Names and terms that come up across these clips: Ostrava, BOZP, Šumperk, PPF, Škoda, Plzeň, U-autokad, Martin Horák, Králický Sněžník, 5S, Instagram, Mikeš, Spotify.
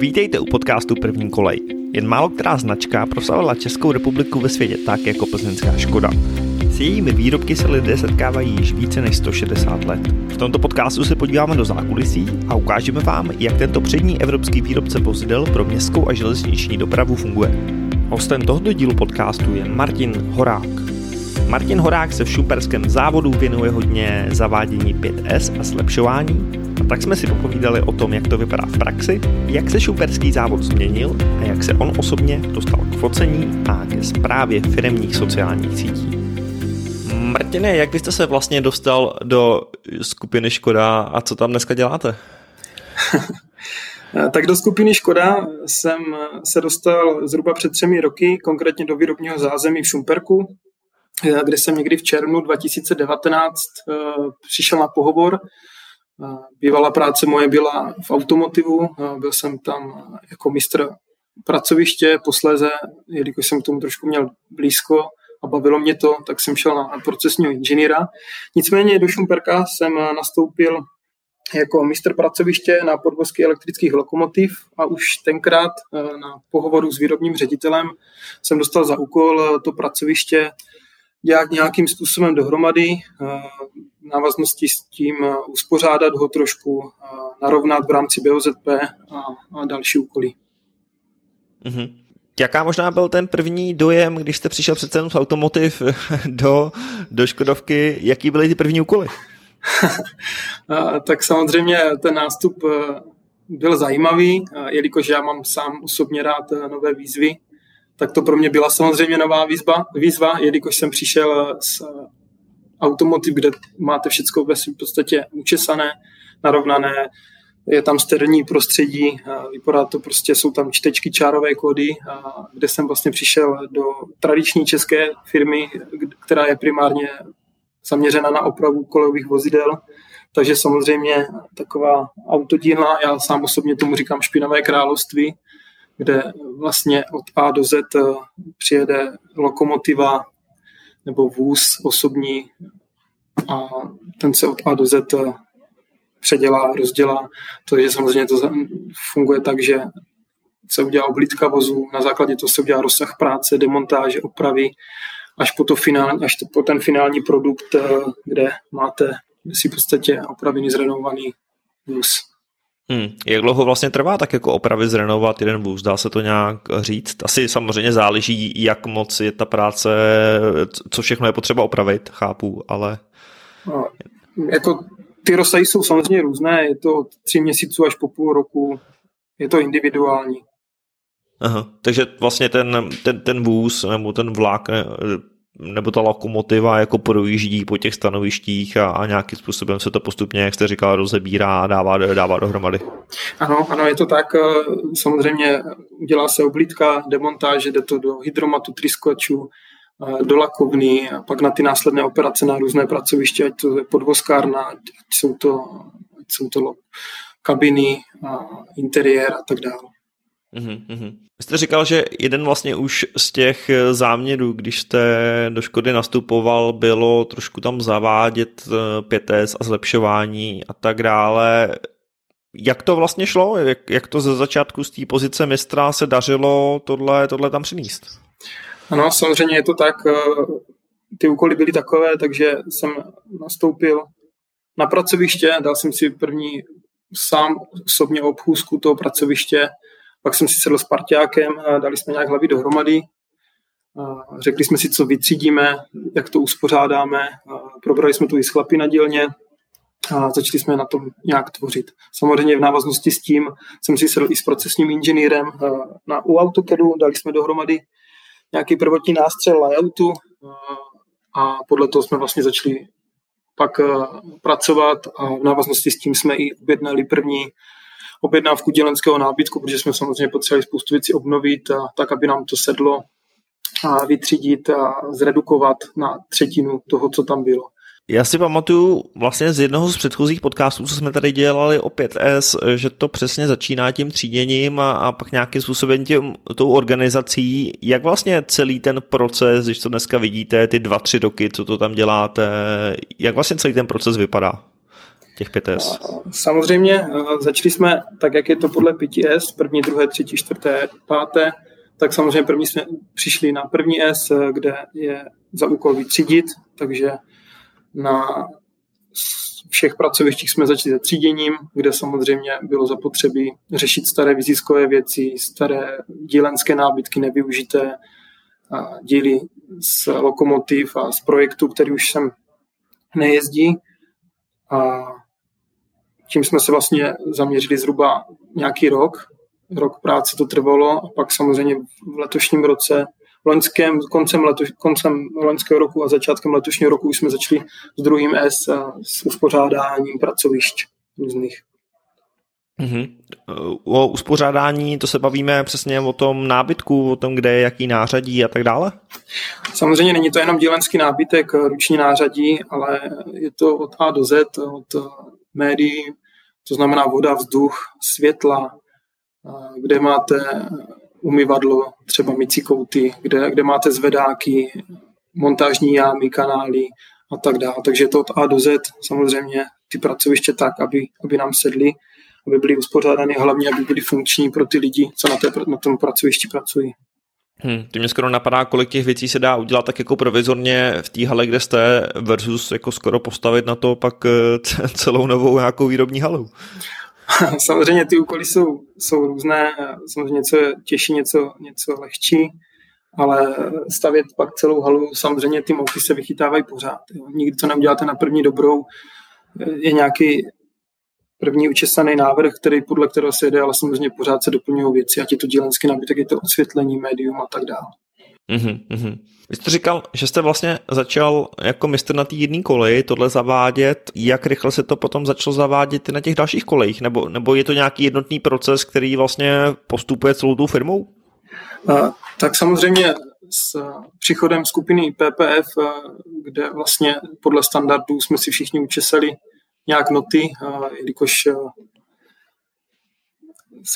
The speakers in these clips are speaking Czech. Vítejte u podcastu První kolej. Jen málo která značka proslavila Českou republiku ve světě tak jako plzeňská Škoda. S jejími výrobky se lidé setkávají již více než 160 let. V tomto podcastu se podíváme do zákulisí a ukážeme vám, jak tento přední evropský výrobce vozidel pro městskou a železniční dopravu funguje. Hostem tohoto dílu podcastu je Martin Horák. Martin Horák se v šumperském závodu věnuje hodně zavádění 5S a zlepšování, a tak jsme si popovídali o tom, jak to vypadá v praxi, jak se šumperský závod změnil a jak se on osobně dostal k focení a ke správě firemních sociálních sítí. Martine, jak byste se vlastně dostal do skupiny Škoda a co tam dneska děláte? Tak do skupiny Škoda jsem se dostal zhruba před 3 roky, konkrétně do výrobního zázemí v Šumperku, kde jsem někdy v červnu 2019 přišel na pohovor. Bývalá práce moje byla v automotivu, byl jsem tam jako mistr pracoviště, posléze, jelikož jsem k tomu trošku měl blízko a bavilo mě to, tak jsem šel na procesního inženýra. Nicméně do Šumperka jsem nastoupil jako mistr pracoviště na podvozky elektrických lokomotiv a už tenkrát na pohovoru s výrobním ředitelem jsem dostal za úkol to pracoviště nějakým způsobem dohromady, v návaznosti s tím uspořádat ho trošku, narovnat v rámci BOZP a další úkoly. Mm-hmm. Jaká možná byl ten první dojem, když jste přišel přece jenom z automotiv do Škodovky, jaký byly ty první úkoly? Tak samozřejmě ten nástup byl zajímavý, jelikož já mám sám osobně rád nové výzvy, tak to pro mě byla samozřejmě nová výzva, jelikož jsem přišel z automotiv, kde máte všechno ve svým podstatě učesané, narovnané, je tam sterilní prostředí, vypadá to prostě, jsou tam čtečky, čárové kódy, kde jsem vlastně přišel do tradiční české firmy, která je primárně zaměřena na opravu kolejových vozidel, takže samozřejmě taková autodílna, já sám osobně tomu říkám špinavé království, kde vlastně od A do Z přijede lokomotiva nebo vůz osobní a ten se od A do Z předělá, rozdělá. Takže samozřejmě to funguje tak, že se udělá oblídka vozu, na základě toho se udělá rozsah práce, demontáže, opravy, až po ten finální produkt, kde máte si v podstatě opravený, zrenovovaný vůz. Jak dlouho vlastně trvá tak jako opravy zrenovat jeden vůz, dá se to nějak říct? Asi samozřejmě záleží, jak moc je ta práce, co všechno je potřeba opravit, chápu, ale... No, jako ty rozsahy jsou samozřejmě různé, je to od 3 měsíců až po půl roku, je to individuální. Aha, takže vlastně ten vůz nebo ten vlak nebo ta lokomotiva jako projíždí po těch stanovištích a nějakým způsobem se to postupně, jak jste říkal, rozebírá a dává dohromady. Ano, je to tak. Samozřejmě udělá se oblídka, demontáže, jde to do hydromatu, tryskačů, do lakovny a pak na ty následné operace na různé pracoviště, ať to je podvozkárna, ať jsou to kabiny, interiér a tak dále. Jste říkal, že jeden vlastně už z těch záměrů, když jste do Škody nastupoval, bylo trošku tam zavádět 5S a zlepšování a tak dále. Jak to vlastně šlo? Jak to ze začátku z té pozice mistra se dařilo tohle tam přinést? Ano, samozřejmě je to tak. Ty úkoly byly takové, takže jsem nastoupil na pracoviště, dal jsem si první sám osobně obchůzku toho pracoviště. Pak jsem si sedl s parťákem, dali jsme nějak hlavy dohromady, řekli jsme si, co vytřídíme, jak to uspořádáme, probrali jsme to i s chlapy na dílně a začali jsme na tom nějak tvořit. Samozřejmě v návaznosti s tím jsem si sedl i s procesním inženýrem na U-autokadu, dali jsme dohromady nějaký prvotní nástřel layoutu a podle toho jsme vlastně začali pak pracovat a v návaznosti s tím jsme i objednali první objednávku dělenského nábytku, protože jsme samozřejmě potřebovali spoustu věcí obnovit, tak aby nám to sedlo a vytřídit a zredukovat na 1/3 toho, co tam bylo. Já si pamatuju vlastně z jednoho z předchozích podcastů, co jsme tady dělali o 5S, že to přesně začíná tím tříděním a pak nějakým způsobem tou organizací. Jak vlastně celý ten proces, když to dneska vidíte, ty 2-3 roky, co to tam děláte, jak vlastně celý ten proces vypadá? těch 5S? Samozřejmě, začali jsme tak, jak je to podle 5S, první, druhé, třetí, čtvrté, páté, tak samozřejmě první jsme přišli na první S, kde je za úkol vytřídit, takže na všech pracovištích jsme začali se tříděním, kde samozřejmě bylo zapotřebí řešit staré vyziskové věci, staré dílenské nábytky nevyužité, díly z lokomotiv a z projektu, který už sem nejezdí. A tím jsme se vlastně zaměřili zhruba nějaký rok. Rok práce to trvalo a pak samozřejmě v letošním roce, koncem loňského roku a začátkem letošního roku už jsme začali s druhým S s uspořádáním pracovišť různých. Mm-hmm. O uspořádání to se bavíme přesně o tom nábytku, o tom, kde je jaký nářadí a tak dále? Samozřejmě není to jenom dílenský nábytek, ruční nářadí, ale je to od A do Z, od médií, to znamená voda, vzduch, světla, kde máte umyvadlo, třeba mycí kouty, kde máte zvedáky, montážní jámy, kanály a tak dále. Takže je to od A do Z samozřejmě ty pracoviště tak, aby nám sedly, aby byly uspořádány, hlavně aby byly funkční pro ty lidi, co na tom pracovišti pracují. To mě skoro napadá, kolik těch věcí se dá udělat tak jako provizorně v té hale, kde jste, versus jako skoro postavit na to pak celou novou nějakou výrobní halu. Samozřejmě ty úkoly jsou různé, samozřejmě něco těžší, něco lehčí, ale stavět pak celou halu, samozřejmě ty mouchy se vychytávají pořád. Jo. Nikdy to neuděláte na první dobrou, je nějaký první učesaný návrh, podle kterého se jde, ale samozřejmě pořád se doplňují věci, ať je to dílenský nábytek, je to osvětlení, médium a tak dále. Mm-hmm. Vy jste říkal, že jste vlastně začal jako mistr na té jedné koleji tohle zavádět, jak rychle se to potom začalo zavádět na těch dalších kolejích, nebo je to nějaký jednotný proces, který vlastně postupuje celou tou firmou? Tak samozřejmě s příchodem skupiny PPF, kde vlastně podle standardů jsme si všichni učesali nějak noty, jelikož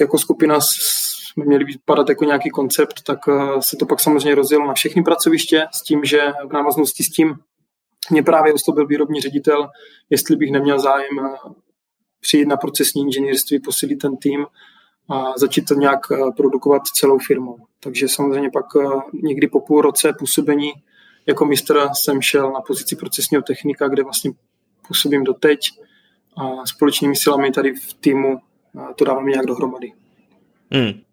jako skupina jsme měli vypadat jako nějaký koncept, tak se to pak samozřejmě rozjelo na všechny pracoviště s tím, že v návaznosti s tím mě právě oslovil výrobní ředitel, jestli bych neměl zájem přijít na procesní inženýrství, posílit ten tým a začít to nějak produkovat celou firmou. Takže samozřejmě pak někdy po půl roce působení jako mistr jsem šel na pozici procesního technika, kde vlastně působím doteď a společnými silami tady v týmu to dáváme nějak dohromady.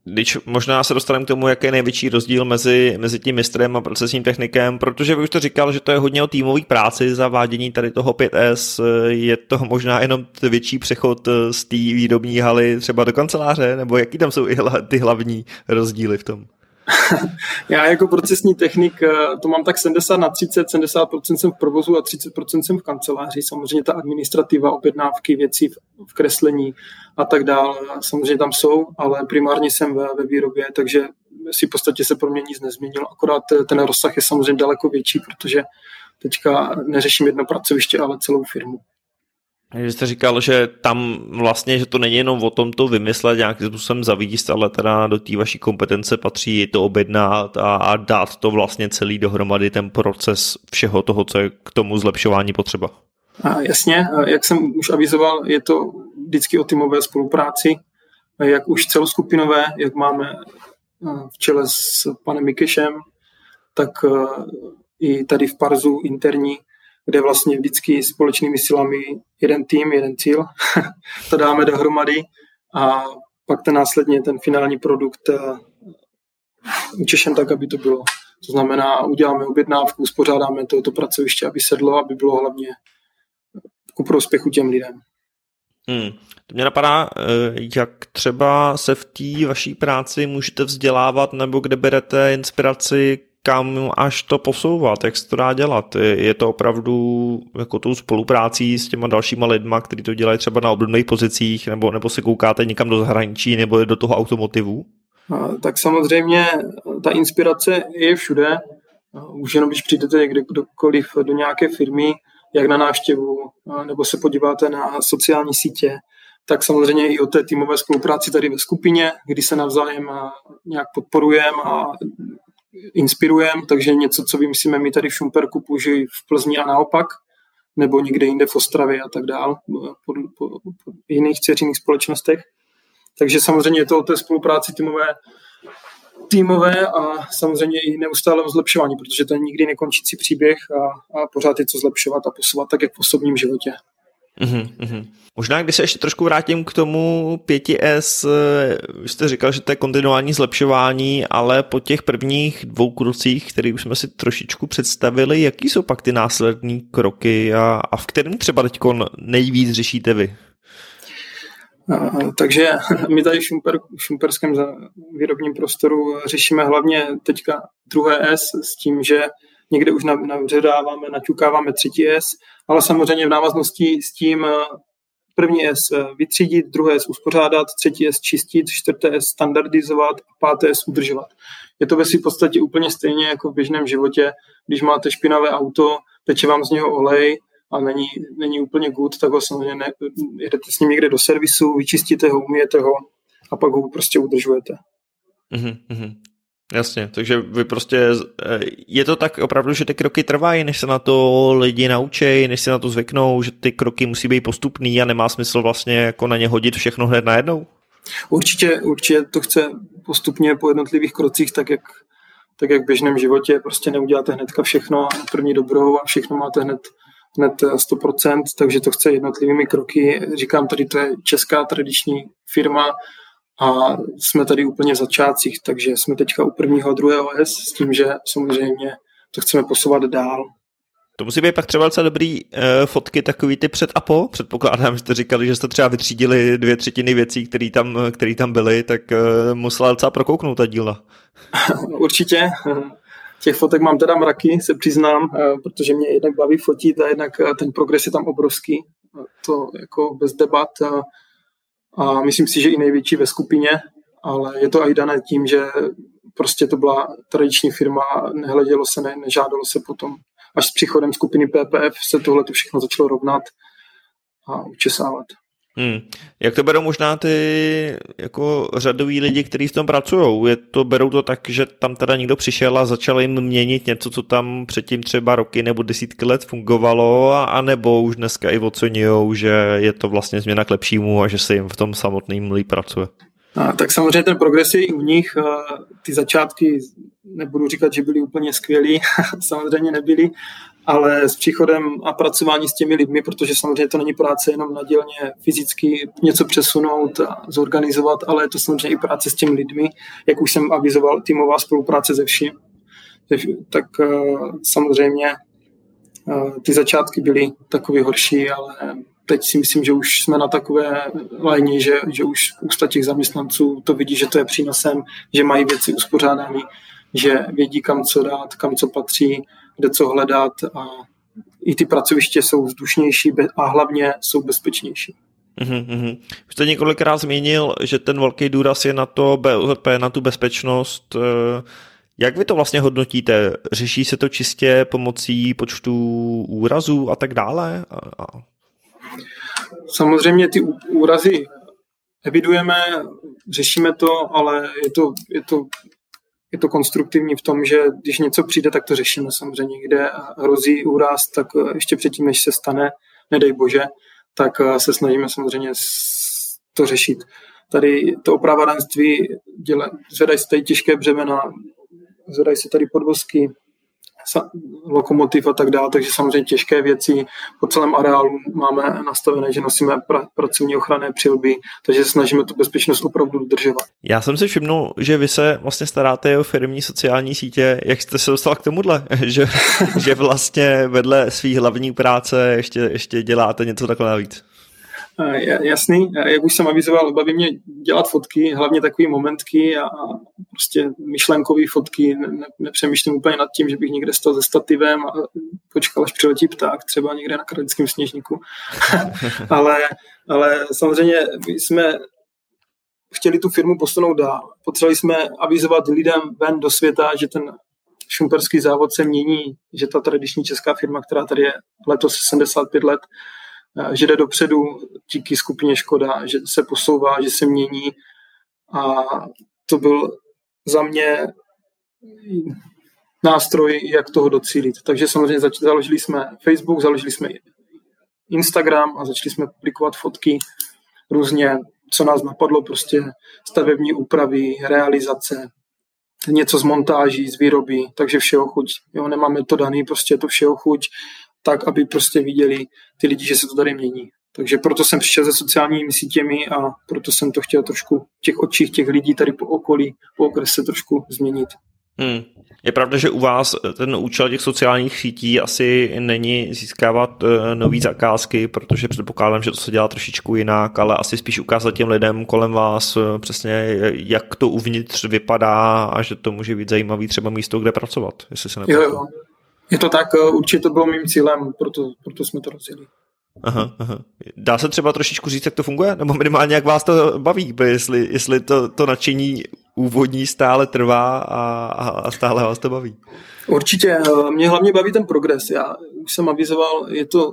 Když možná se dostaneme k tomu, jaký je největší rozdíl mezi tím mistrem a procesním technikem, protože vy už to říkal, že to je hodně o týmové práci, zavádění tady toho 5S, je to možná jenom větší přechod z té výrobní haly třeba do kanceláře, nebo jaký tam jsou ty hlavní rozdíly v tom? Já jako procesní technik to mám tak 70/30, 70% jsem v provozu a 30% jsem v kanceláři. Samozřejmě ta administrativa, objednávky, věci v kreslení a tak dále, samozřejmě tam jsou, ale primárně jsem ve výrobě, takže si v podstatě se pro mě nic nezměnilo, akorát ten rozsah je samozřejmě daleko větší, protože teďka neřeším jedno pracoviště, ale celou firmu. Takže jste říkal, že tam vlastně, že to není jenom o tom to vymyslet, nějakým způsobem zavíst, ale teda do té vaší kompetence patří to objednat a dát to vlastně celý dohromady, ten proces všeho toho, co je k tomu zlepšování potřeba. Jasně, jak jsem už avizoval, je to vždycky o týmové spolupráci, jak už celoskupinové, jak máme v čele s panem Mikešem, tak i tady v Parzu interní, kde vlastně vždycky společnými silami jeden tým, jeden cíl, to dáme dohromady a pak následně ten finální produkt učešem tak, aby to bylo. To znamená, uděláme objednávku, spořádáme toto pracoviště, aby sedlo, aby bylo hlavně ku prospěchu těm lidem. To mě napadá, jak třeba se v té vaší práci můžete vzdělávat nebo kde berete inspiraci, kam až to posouvat, jak se to dá dělat. Je to opravdu jako tou spoluprácí s těma dalšíma lidma, kteří to dělají třeba na obdobných pozicích, nebo se koukáte někam do zahraničí, nebo do toho automotivu? Tak samozřejmě ta inspirace je všude. Už jenom když přijdete kdokoliv do nějaké firmy, jak na návštěvu, nebo se podíváte na sociální sítě, tak samozřejmě i o té týmové spolupráci tady ve skupině, kdy se navzájem nějak podporujeme a inspirujeme, takže něco, co vymyslíme my tady v Šumperku, použijí v Plzni a naopak. nebo někde jinde v Ostravě a tak dál, po jiných dceřiných společnostech. Takže samozřejmě je to o té spolupráci týmové a samozřejmě i neustálého zlepšování, protože to je nikdy nekončící příběh a pořád je co zlepšovat a posouvat tak, jak v osobním životě. Možná, když se ještě trošku vrátím k tomu 5S, jste říkal, že to je kontinuální zlepšování, ale po těch prvních dvou krocích, které už jsme si trošičku představili, jaký jsou pak ty následní kroky a v kterém třeba teď nejvíc řešíte vy? Takže my tady v šumperském výrobním prostoru řešíme hlavně teďka druhé S s tím, že někde už navředáváme, naťukáváme třetí S, ale samozřejmě v návaznosti s tím první S vytřídit, druhé S uspořádat, třetí S čistit, čtvrté S standardizovat a páté S udržovat. Je to ve svým podstatě úplně stejně jako v běžném životě. Když máte špinavé auto, teče vám z něho olej a není úplně good, tak ho samozřejmě jedete s ním někde do servisu, vyčistíte ho, umyjete ho a pak ho prostě udržujete. Jasně, takže vy prostě, je to tak opravdu, že ty kroky trvají, než se na to lidi naučejí, než se na to zvyknou, že ty kroky musí být postupný a nemá smysl vlastně jako na ně hodit všechno hned najednou? Určitě to chce postupně po jednotlivých krocích, tak jak v běžném životě, prostě neuděláte hnedka všechno na první dobrou a všechno máte hned 100%, takže to chce jednotlivými kroky. Říkám, tady to je česká tradiční firma, a jsme tady úplně v začátcích, takže jsme teďka u prvního a druhého S s tím, že samozřejmě to chceme posouvat dál. To musí být pak třeba docela dobrý fotky, takový ty před a po. Předpokládám, že jste říkali, že jste třeba vytřídili 2/3 věcí, které tam byly, tak musela docela prokouknout ta díla. Určitě. Těch fotek mám teda mraky, se přiznám, protože mě jednak baví fotit a jednak ten progres je tam obrovský. To jako bez debat. A myslím si, že i největší ve skupině, ale je to i dané tím, že prostě to byla tradiční firma, nehledělo se, nežádalo se potom. Až s příchodem skupiny PPF se tohle to všechno začalo rovnat a učesávat. Jak to berou možná ty jako řadoví lidi, kteří v tom pracují? Berou to tak, že tam teda někdo přišel a začal jim měnit něco, co tam předtím třeba roky nebo desítky let fungovalo, anebo už dneska i ocenujou, že je to vlastně změna k lepšímu a že se jim v tom samotným líp pracuje? Tak samozřejmě ten progres je i u nich. Ty začátky nebudu říkat, že byly úplně skvělý, samozřejmě nebyly, ale s příchodem a pracování s těmi lidmi, protože samozřejmě to není práce jenom na dílně fyzicky něco přesunout a zorganizovat, ale je to samozřejmě i práce s těmi lidmi, jak už jsem avizoval, týmová spolupráce se vším. Tak samozřejmě ty začátky byly takový horší, ale teď si myslím, že už jsme na takové lajni, že už spousta těch zaměstnanců to vidí, že to je přínosem, že mají věci uspořádané, že vědí, kam co dát, kam co patří, kde co hledat a i ty pracoviště jsou vzdušnější a hlavně jsou bezpečnější. Už jste několikrát zmínil, že ten velký důraz je na to BOZP, na tu bezpečnost. Jak vy to vlastně hodnotíte? Řeší se to čistě pomocí počtu úrazů a tak dále? Samozřejmě ty úrazy evidujeme, řešíme to, ale je to konstruktivní v tom, že když něco přijde, tak to řešíme samozřejmě. Kde hrozí úraz, tak ještě předtím, než se stane, nedej bože, tak se snažíme samozřejmě to řešit. Tady to oprávarenství zvedají se tady těžké břemena, zvedají se tady podvozky, lokomotiv a tak dále, takže samozřejmě těžké věci. Po celém areálu máme nastavené, že nosíme pracovní ochranné přilby, takže se snažíme tu bezpečnost opravdu dodržovat. Já jsem si všimnul, že vy se vlastně staráte o firemní sociální sítě. Jak jste se dostal k tomuhle? že vlastně vedle svý hlavní práce ještě děláte něco takhle navíc? Jasný, jak už jsem avizoval, baví mě dělat fotky, hlavně takové momentky a prostě myšlenkové fotky, nepřemýšlím úplně nad tím, že bych někde stal se stativem a počkal, až přiletí pták, třeba někde na Králickém Sněžníku. ale samozřejmě jsme chtěli tu firmu posunout dál. Potřebovali jsme avizovat lidem ven do světa, že ten šumperský závod se mění, že ta tradiční česká firma, která tady je letos 75 let, že jde dopředu díky skupině Škoda, že se posouvá, že se mění a to byl za mě nástroj, jak toho docílit. Takže samozřejmě založili jsme Facebook, založili jsme Instagram a začali jsme publikovat fotky různě, co nás napadlo, prostě stavební úpravy, realizace, něco z montáží, z výroby, takže všeho chuť. Jo, nemáme to daný, prostě je to všeho chuť, tak, aby prostě viděli ty lidi, že se to tady mění. Takže proto jsem přišel se sociálními sítěmi a proto jsem to chtěl trošku v těch očích těch lidí tady po okolí, po okrese trošku změnit. Hmm. Je pravda, že u vás ten účel těch sociálních sítí asi není získávat nový zakázky, protože předpokládám, že to se dělá trošičku jinak, ale asi spíš ukázat těm lidem kolem vás přesně, jak to uvnitř vypadá a že to může být zajímavý třeba místo, kde pracovat, jestli se neplatí. Jo. Je to tak, určitě to bylo mým cílem, proto jsme to rozjeli. Aha. Dá se třeba trošičku říct, jak to funguje? Nebo minimálně, jak vás to baví, jestli to nadšení úvodní stále trvá a stále vás to baví? Určitě. Mě hlavně baví ten progres. Já už jsem avizoval, je to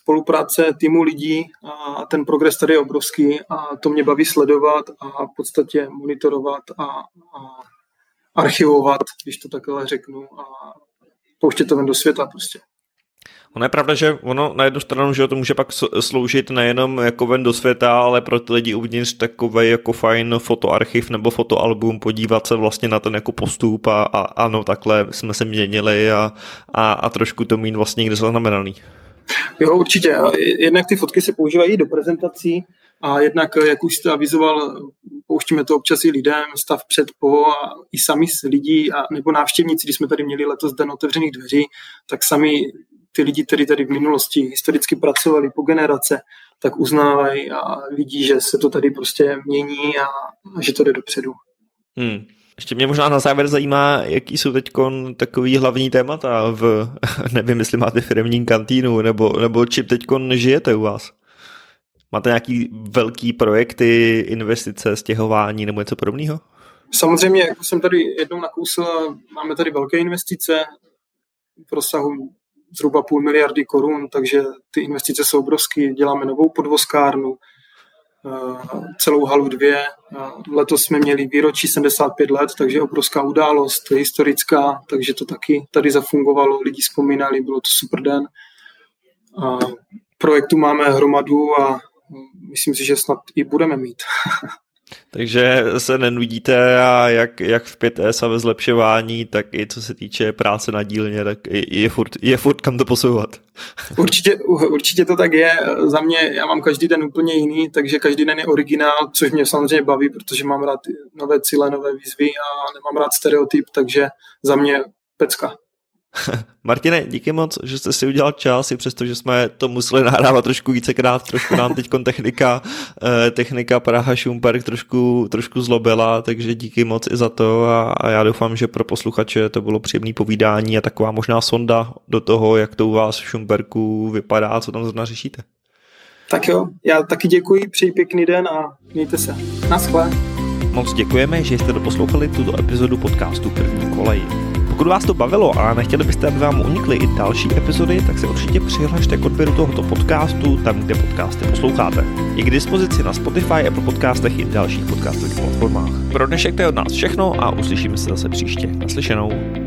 spolupráce týmu lidí a ten progres tady je obrovský a to mě baví sledovat a v podstatě monitorovat a archivovat, když to takhle řeknu, a pouštět to ven do světa prostě. Ono je pravda, že ono na jednu stranu, že to může pak sloužit nejenom jako ven do světa, ale pro ty lidi uvnitř takovej jako fajn fotoarchiv nebo fotoalbum, podívat se vlastně na ten jako postup a ano, takhle jsme se měnili a trošku to mít vlastně někde zaznamenaný. Jo, určitě. Jednak ty fotky se používají do prezentací a jednak, jak už jste avizoval, pouštíme to občas i lidem, stav před, po, a i sami lidi a nebo návštěvníci, když jsme tady měli letos den otevřených dveří, tak sami ty lidi, kteří tady v minulosti historicky pracovali po generace, tak uznávají a vidí, že se to tady prostě mění a že to jde dopředu. Hmm. Ještě mě možná na závěr zajímá, jaký jsou teď takový hlavní témata nevím, jestli máte firemní kantýnu, nebo čím teď žijete u vás. Máte nějaký velký projekty, investice, stěhování nebo něco podobného? Samozřejmě, jako jsem tady jednou nakousil, máme tady velké investice v rozsahu zhruba 500 milionů korun, takže ty investice jsou obrovský. Děláme novou podvozkárnu, celou halu 2. Letos jsme měli výročí 75 let, takže obrovská událost, historická, takže to taky tady zafungovalo, lidi vzpomínali, bylo to super den. Projektu máme hromadu a myslím si, že snad i budeme mít. Takže se nenudíte a jak v 5S a ve zlepšování, tak i co se týče práce na dílně, tak je furt kam to posouvat. Určitě to tak je. Za mě, já mám každý den úplně jiný, takže každý den je originál, což mě samozřejmě baví, protože mám rád nové cíle, nové výzvy a nemám rád stereotyp, takže za mě pecka. Martine, díky moc, že jste si udělal čas, i přesto, že jsme to museli nahrávat trošku vícekrát, trošku nám teď technika Praha Šumperk trošku zlobila, takže díky moc i za to a já doufám, že pro posluchače to bylo příjemné povídání a taková možná sonda do toho, jak to u vás v Šumperku vypadá a co tam zrovna řešíte. Tak jo, já taky děkuji, přeji pěkný den a mějte se. Naschle. Moc děkujeme, že jste doposlouchali tuto epizodu podcastu První kolej. Pokud vás to bavilo a nechtěli byste, aby vám unikly i další epizody, tak se určitě přihlašte k odběru tohoto podcastu tam, kde podcasty posloucháte. Je k dispozici na Spotify, Apple Podcastech i dalších podcastových platformách. Pro dnešek to je od nás všechno a uslyšíme se zase příště. Naslyšenou.